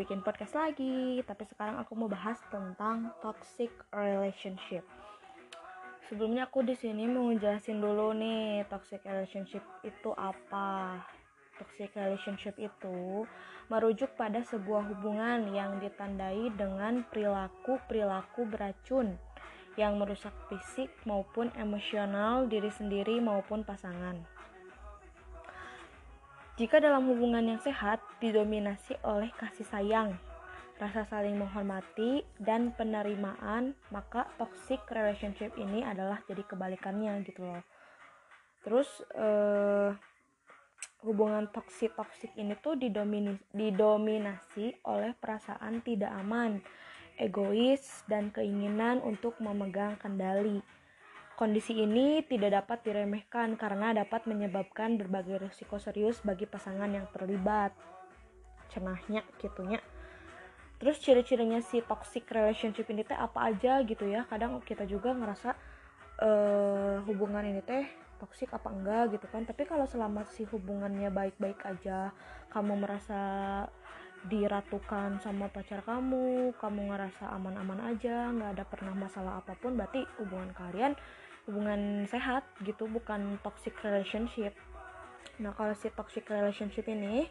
bikin podcast lagi, tapi sekarang aku mau bahas tentang toxic relationship. Sebelumnya aku di sini mau jelasin dulu nih toxic relationship itu apa. Toxic relationship itu merujuk pada sebuah hubungan yang ditandai dengan perilaku-perilaku beracun yang merusak fisik maupun emosional diri sendiri maupun pasangan. Jika dalam hubungan yang sehat didominasi oleh kasih sayang, rasa saling menghormati, dan penerimaan, maka toxic relationship ini adalah jadi kebalikannya gitu loh. Terus hubungan toksik ini tuh didominasi oleh perasaan tidak aman, egois, dan keinginan untuk memegang kendali. Kondisi ini tidak dapat diremehkan karena dapat menyebabkan berbagai risiko serius bagi pasangan yang terlibat. Cenahnya gitunya. Terus ciri-cirinya si toxic relationship ini teh apa aja gitu ya. Kadang kita juga ngerasa hubungan ini teh toksik apa enggak gitu kan. Tapi kalau selama si hubungannya baik-baik aja, kamu merasa diratukan sama pacar kamu ngerasa aman-aman aja, nggak ada pernah masalah apapun, berarti hubungan kalian hubungan sehat gitu, bukan toxic relationship. Nah, kalau si toxic relationship ini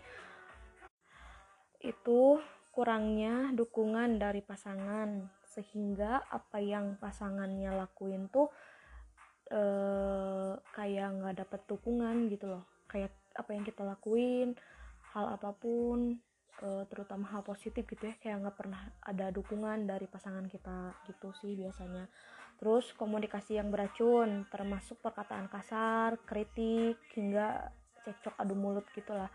itu kurangnya dukungan dari pasangan, sehingga apa yang pasangannya lakuin tuh kayak nggak dapet dukungan gitu loh. Kayak apa yang kita lakuin, hal apapun, terutama hal positif gitu ya, kayak nggak pernah ada dukungan dari pasangan kita gitu sih biasanya. Terus komunikasi yang beracun, termasuk perkataan kasar, kritik, hingga cekcok adu mulut gitulah.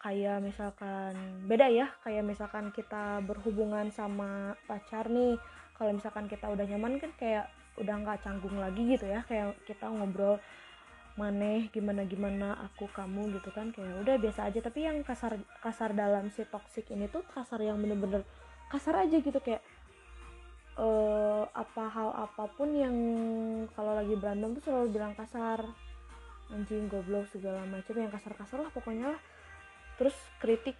Kayak misalkan beda ya, kayak misalkan kita berhubungan sama pacar nih, kalau misalkan kita udah nyaman kan kayak udah nggak canggung lagi gitu ya, kayak kita ngobrol maneh gimana aku kamu gitu kan, kayak udah biasa aja. Tapi yang kasar dalam si toksik ini tuh kasar yang bener-bener kasar aja gitu, kayak hal apapun yang kalau lagi berantem tuh selalu bilang kasar, anjing, goblok, segala macam yang kasar-kasar lah pokoknya lah. Terus kritik,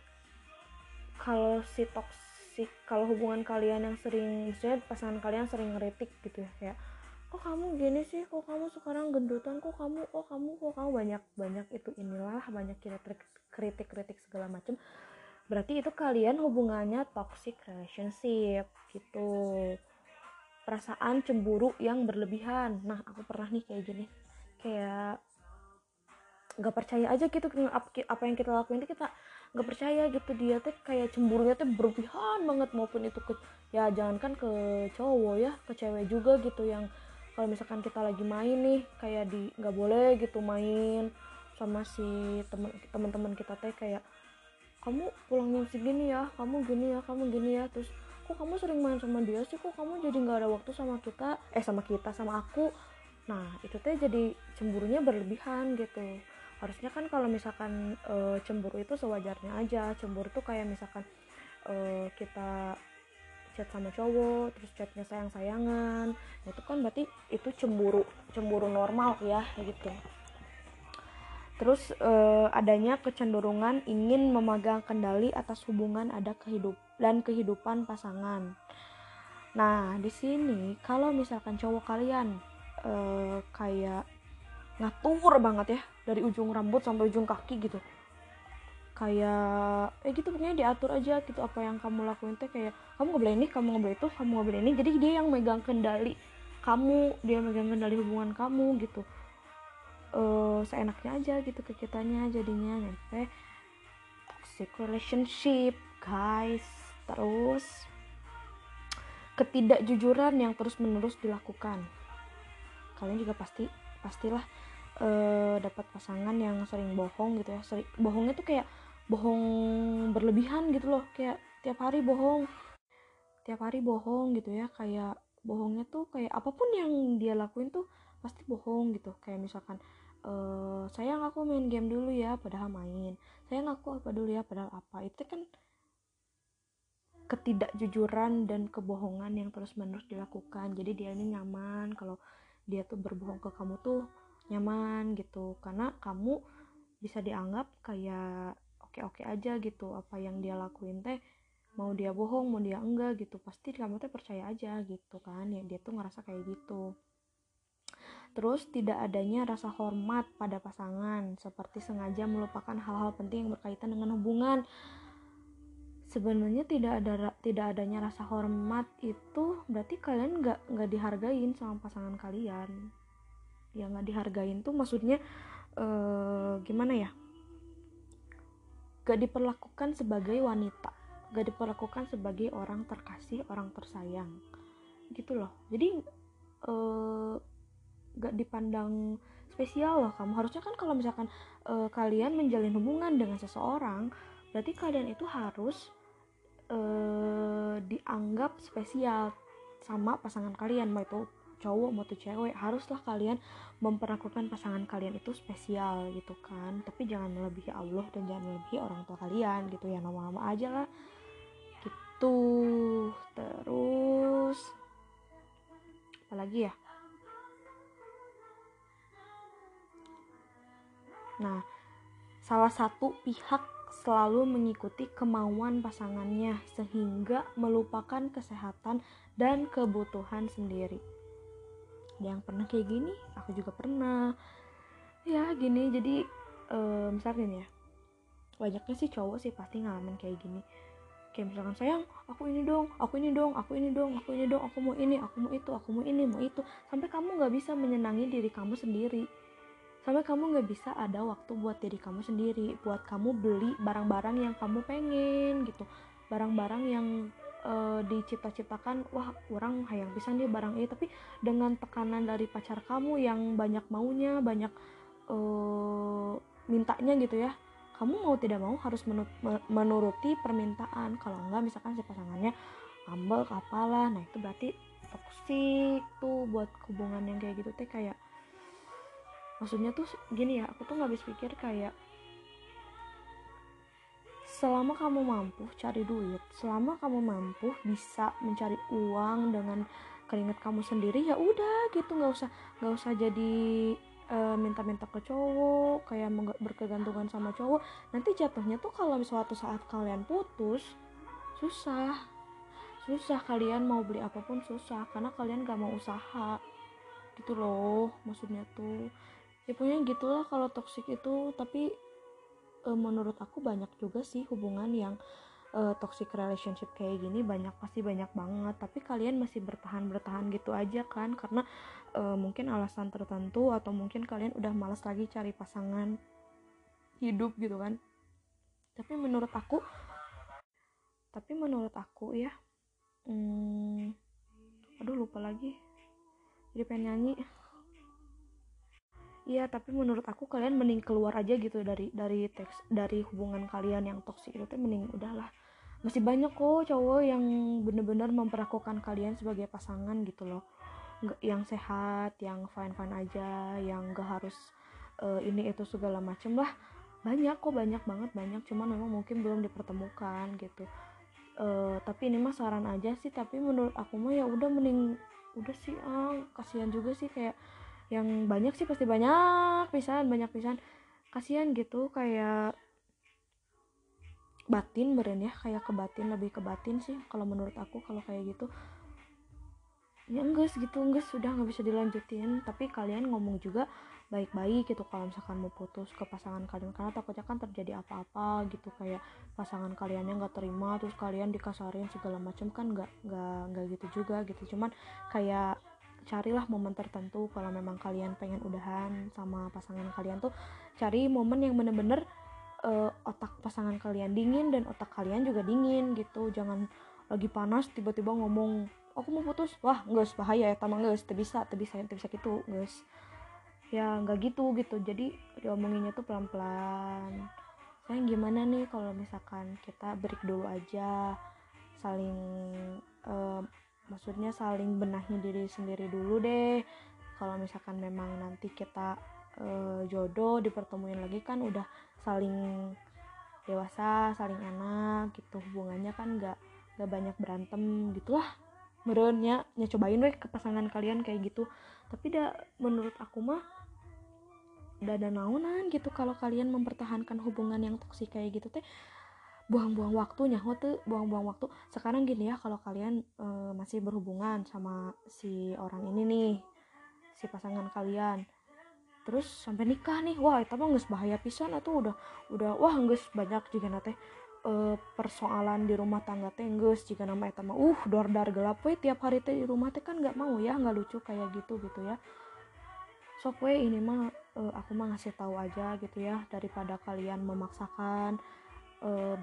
kalau si toksik, kalau hubungan kalian yang sering, misalnya pasangan kalian sering ngeritik gitu ya, kayak kok kamu gini sih, kok kamu sekarang gendutan, kok kamu banyak itu inilah, banyak kritik segala macam, berarti itu kalian hubungannya toxic relationship gitu. Perasaan cemburu yang berlebihan, nah aku pernah nih kayak gini, kayak nggak percaya aja gitu apa yang kita lakuin itu, kita nggak percaya gitu, dia tuh kayak cemburunya tuh berlebihan banget, maupun itu ke, ya jangankan ke cowok ya, ke cewek juga gitu. Yang kalau misalkan kita lagi main nih, kayak di nggak boleh gitu main sama si teman-teman kita teh, kayak kamu pulang jam segini ya, kamu gini ya, terus kok kamu sering main sama dia sih, kok kamu jadi nggak ada waktu sama aku. Nah itu teh jadi cemburunya berlebihan gitu. Harusnya kan kalau misalkan cemburu itu sewajarnya aja. Cemburu tuh kayak misalkan kita chat sama cowok, terus chatnya sayang-sayangan, itu kan berarti itu cemburu normal ya gitu. Terus adanya kecenderungan ingin memegang kendali atas hubungan dan kehidupan pasangan. Nah di sini kalau misalkan cowok kalian kayak ngatur banget ya, dari ujung rambut sampai ujung kaki gitu, kayak gitu pokoknya diatur aja gitu apa yang kamu lakuin tuh, kayak kamu nggak boleh ini, kamu nggak boleh itu, kamu nggak boleh ini, jadi dia yang megang kendali kamu, dia megang kendali hubungan kamu gitu, seenaknya aja gitu ke kitanya, jadinya nanti toxic relationship guys. Terus ketidakjujuran yang terus menerus dilakukan, kalian juga pastilah dapat pasangan yang sering bohong gitu ya. Bohongnya tuh kayak bohong berlebihan gitu loh, kayak tiap hari bohong gitu ya, kayak bohongnya tuh kayak apapun yang dia lakuin tuh pasti bohong gitu. Kayak misalkan sayang aku main game dulu ya, padahal main, sayang aku apa dulu ya, padahal apa. Itu kan ketidakjujuran dan kebohongan yang terus menerus dilakukan, jadi dia ini nyaman kalau dia tuh berbohong ke kamu tuh nyaman gitu, karena kamu bisa dianggap kayak oke-oke aja gitu, apa yang dia lakuin teh mau dia bohong mau dia enggak gitu, pasti kamu tuh percaya aja gitu kan ya, dia tuh ngerasa kayak gitu. Terus tidak adanya rasa hormat pada pasangan, seperti sengaja melupakan hal-hal penting yang berkaitan dengan hubungan. Sebenarnya tidak adanya rasa hormat itu berarti kalian nggak dihargain sama pasangan kalian. Ya nggak dihargain tuh maksudnya gimana ya? Gak diperlakukan sebagai wanita, gak diperlakukan sebagai orang terkasih, orang tersayang, gitu loh. Jadi gak dipandang spesial loh kamu. Harusnya kan kalau misalkan kalian menjalin hubungan dengan seseorang, berarti kalian itu harus dianggap spesial sama pasangan kalian, mau itu cowok mau itu cewek, haruslah kalian memperlakukan pasangan kalian itu spesial gitu kan. Tapi jangan melebihi Allah dan jangan melebihi orang tua kalian gitu ya, nama-nama aja lah gitu. Terus apalagi ya. Nah, salah satu pihak selalu mengikuti kemauan pasangannya sehingga melupakan kesehatan dan kebutuhan sendiri. Yang pernah kayak gini, aku juga pernah. Ya gini, jadi misalnya ya, banyaknya sih cowok sih pasti ngalamin kayak gini. Kayak misalkan, sayang, aku ini dong, aku mau ini, aku mau itu. Sampai kamu gak bisa menyenangi diri kamu sendiri, sampai kamu gak bisa ada waktu buat diri kamu sendiri, buat kamu beli barang-barang yang kamu pengen gitu, barang-barang yang dicipta-ciptakan, wah orang hayang pisan dia barang ini, tapi dengan tekanan dari pacar kamu yang banyak maunya, banyak mintanya gitu ya, kamu mau tidak mau harus menuruti permintaan. Kalau enggak misalkan si pasangannya ambel apalah, nah itu berarti toksik tuh buat hubungan yang kayak gitu teh. Kayak maksudnya tuh gini ya, aku tuh gak habis pikir kayak selama kamu mampu cari duit, selama kamu mampu bisa mencari uang dengan keringat kamu sendiri, ya udah gitu, nggak usah jadi minta-minta ke cowok, kayak berkegantungan sama cowok. Nanti jatuhnya tuh kalau suatu saat kalian putus, susah kalian mau beli apapun susah karena kalian gak mau usaha gitu loh. Maksudnya tuh ya punya gitulah kalau toksik itu. Tapi menurut aku banyak juga sih hubungan yang toxic relationship kayak gini, pasti banyak banget. Tapi kalian masih bertahan gitu aja kan, karena mungkin alasan tertentu, atau mungkin kalian udah malas lagi cari pasangan hidup gitu kan. Tapi menurut aku ya, aduh lupa lagi, jadi pengen nyanyi. Iya, tapi menurut aku kalian mending keluar aja gitu dari hubungan kalian yang toksik itu. Mending udahlah. Masih banyak kok cowok yang bener-bener memperlakukan kalian sebagai pasangan gitu loh. Yang sehat, yang fine-fine aja, yang gak harus ini itu segala macem lah. Banyak banget. Cuman memang mungkin belum dipertemukan gitu. Tapi ini mah saran aja sih. Tapi menurut aku mah ya udah, mending udah sih. Kasihan juga sih kayak yang banyak sih pasti banyak pisan kasihan gitu, kayak batin beren ya, kayak kebatin, lebih kebatin sih kalau menurut aku kalau kayak gitu ya. Engges sudah nggak bisa dilanjutin. Tapi kalian ngomong juga baik-baik gitu kalau misalkan mau putus ke pasangan kalian, karena takutnya kan terjadi apa-apa gitu, kayak pasangan kaliannya nggak terima terus kalian dikasarin segala macam kan, nggak gitu juga gitu. Cuman kayak carilah momen tertentu kalau memang kalian pengen udahan sama pasangan kalian tuh, cari momen yang bener-bener otak pasangan kalian dingin dan otak kalian juga dingin gitu. Jangan lagi panas tiba-tiba ngomong aku mau putus, wah nggak bahaya ya, tamang nggak tebisa gitu guys ya, nggak gitu. Jadi diomonginnya tuh pelan-pelan. Sayang gimana nih kalau misalkan kita break dulu aja, saling maksudnya saling benahi diri sendiri dulu deh. Kalau misalkan memang nanti kita jodoh dipertemuin lagi kan udah saling dewasa, saling enak gitu hubungannya kan, nggak banyak berantem gitulah. Merennya ya cobain deh ke pasangan kalian kayak gitu. Tapi menurut aku mah udah ada naunan gitu kalau kalian mempertahankan hubungan yang toksik kayak gitu teh. buang-buang waktunya, hote buang-buang waktu. Sekarang gini ya, kalau kalian masih berhubungan sama si orang ini nih, si pasangan kalian, terus sampai nikah nih, wah itu mah geus bahaya pisan atuh, udah wah geus banyak jigana teh persoalan di rumah tangga teh geus jigana mah eta mah dor-dar gelap we tiap hari teh di rumah teh, kan enggak mau ya, enggak lucu kayak gitu ya. Sok we ini mah aku mah ngasih tahu aja gitu ya, daripada kalian memaksakan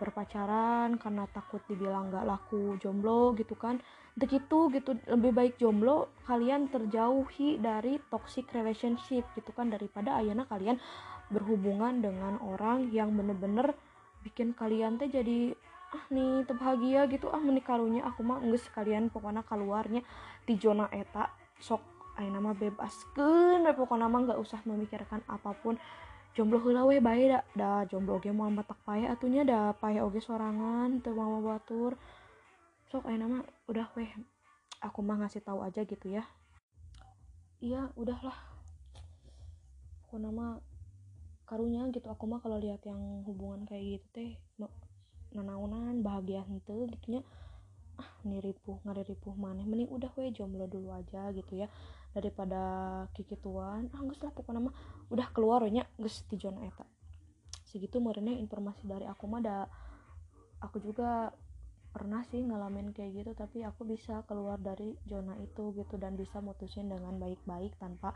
berpacaran karena takut dibilang enggak laku jomblo gitu kan. Gitu lebih baik jomblo kalian terjauhi dari toxic relationship gitu kan, daripada ayana kalian berhubungan dengan orang yang bener-bener bikin kalian teh jadi nih terbahagia gitu, menikarunya aku mah enggeus sekalian pokoknya keluarnya di zona eta, sok ayeuna mah bebaskeun we pokokna mah enggak usah memikirkan apapun, jomblo heula we bae da jomblo ge moal matak pae atunya, da pae oge sorangan teu mama batur. Sok ayeuna mah udah we, aku mah ngasih tahu aja gitu ya. Iya udahlah, pokokna mah karunya gitu, aku mah kalau lihat yang hubungan kayak gitu teh nanaonan bahagia henteu gitunya, ngaripuh maneh, mending udah we jomblo dulu aja gitu ya, daripada kikituan geus lah pokokna mah udah keluar nya geus ti zona eta. Segitu meureunnya informasi dari aku mah. Da aku juga pernah sih ngalamin kayak gitu, tapi aku bisa keluar dari zona itu gitu dan bisa mutusin dengan baik-baik tanpa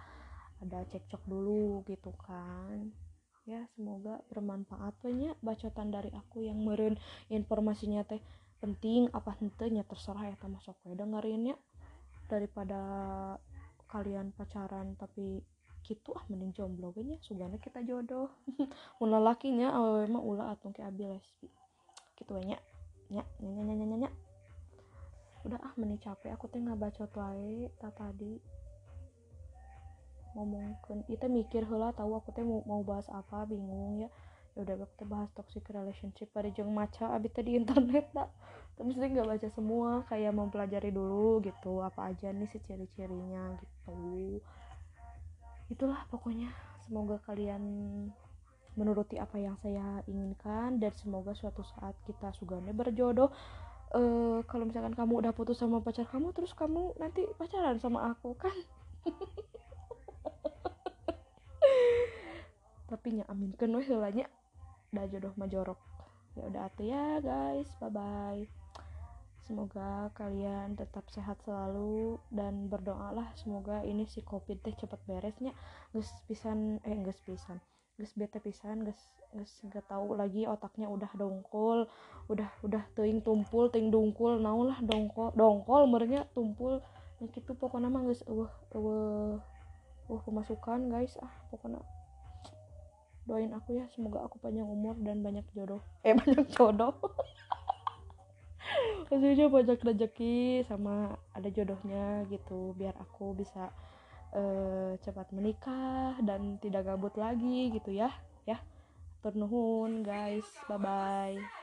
ada cekcok dulu gitu kan ya. Semoga bermanfaat banyak bacotan dari aku yang meureun informasinya teh penting apa henteu nya terserah eta mah, sok we dengerinnya. Daripada kalian pacaran tapi kitu mending jomblo we nya, sugana kita jodoh. Mun lalaki nya awewe mah ulah atuh ke abi lesbi kitu we nya. Nya udah mending capek aku teh ngabacot wae ta tadi ngomongkeun ieu teh, mikir heula tahu aku teh mau bahas apa, bingung ya. Udah waktu bahas toxic relationship pada jeung maca abi tadi internet tak terus dia nggak baca semua, kayak mempelajari dulu gitu apa aja nih si ciri-cirinya gitu. Itulah pokoknya, semoga kalian menuruti apa yang saya inginkan dan semoga suatu saat kita sugane berjodoh. Kalau misalkan kamu udah putus sama pacar kamu terus kamu nanti pacaran sama aku kan tapi nyaminkan weh heula nya, udah jodoh mah jorok. Ya udah atuh ya guys, bye bye. Semoga kalian tetap sehat selalu dan berdoalah semoga ini si covid teh cepet beresnya. Geus bete pisan, geus enggak tahu lagi, otaknya udah dongkol, udah teuing tumpul, teuing dongkol, naon lah dongkol merenya tumpul. Nah kitu pokona mah geus eueuh pemasukan guys. Pokona doain aku ya, semoga aku panjang umur dan banyak jodoh maksudnya banyak rezeki sama ada jodohnya gitu, biar aku bisa cepat menikah dan tidak gabut lagi gitu ya. Turnuhun guys, bye bye.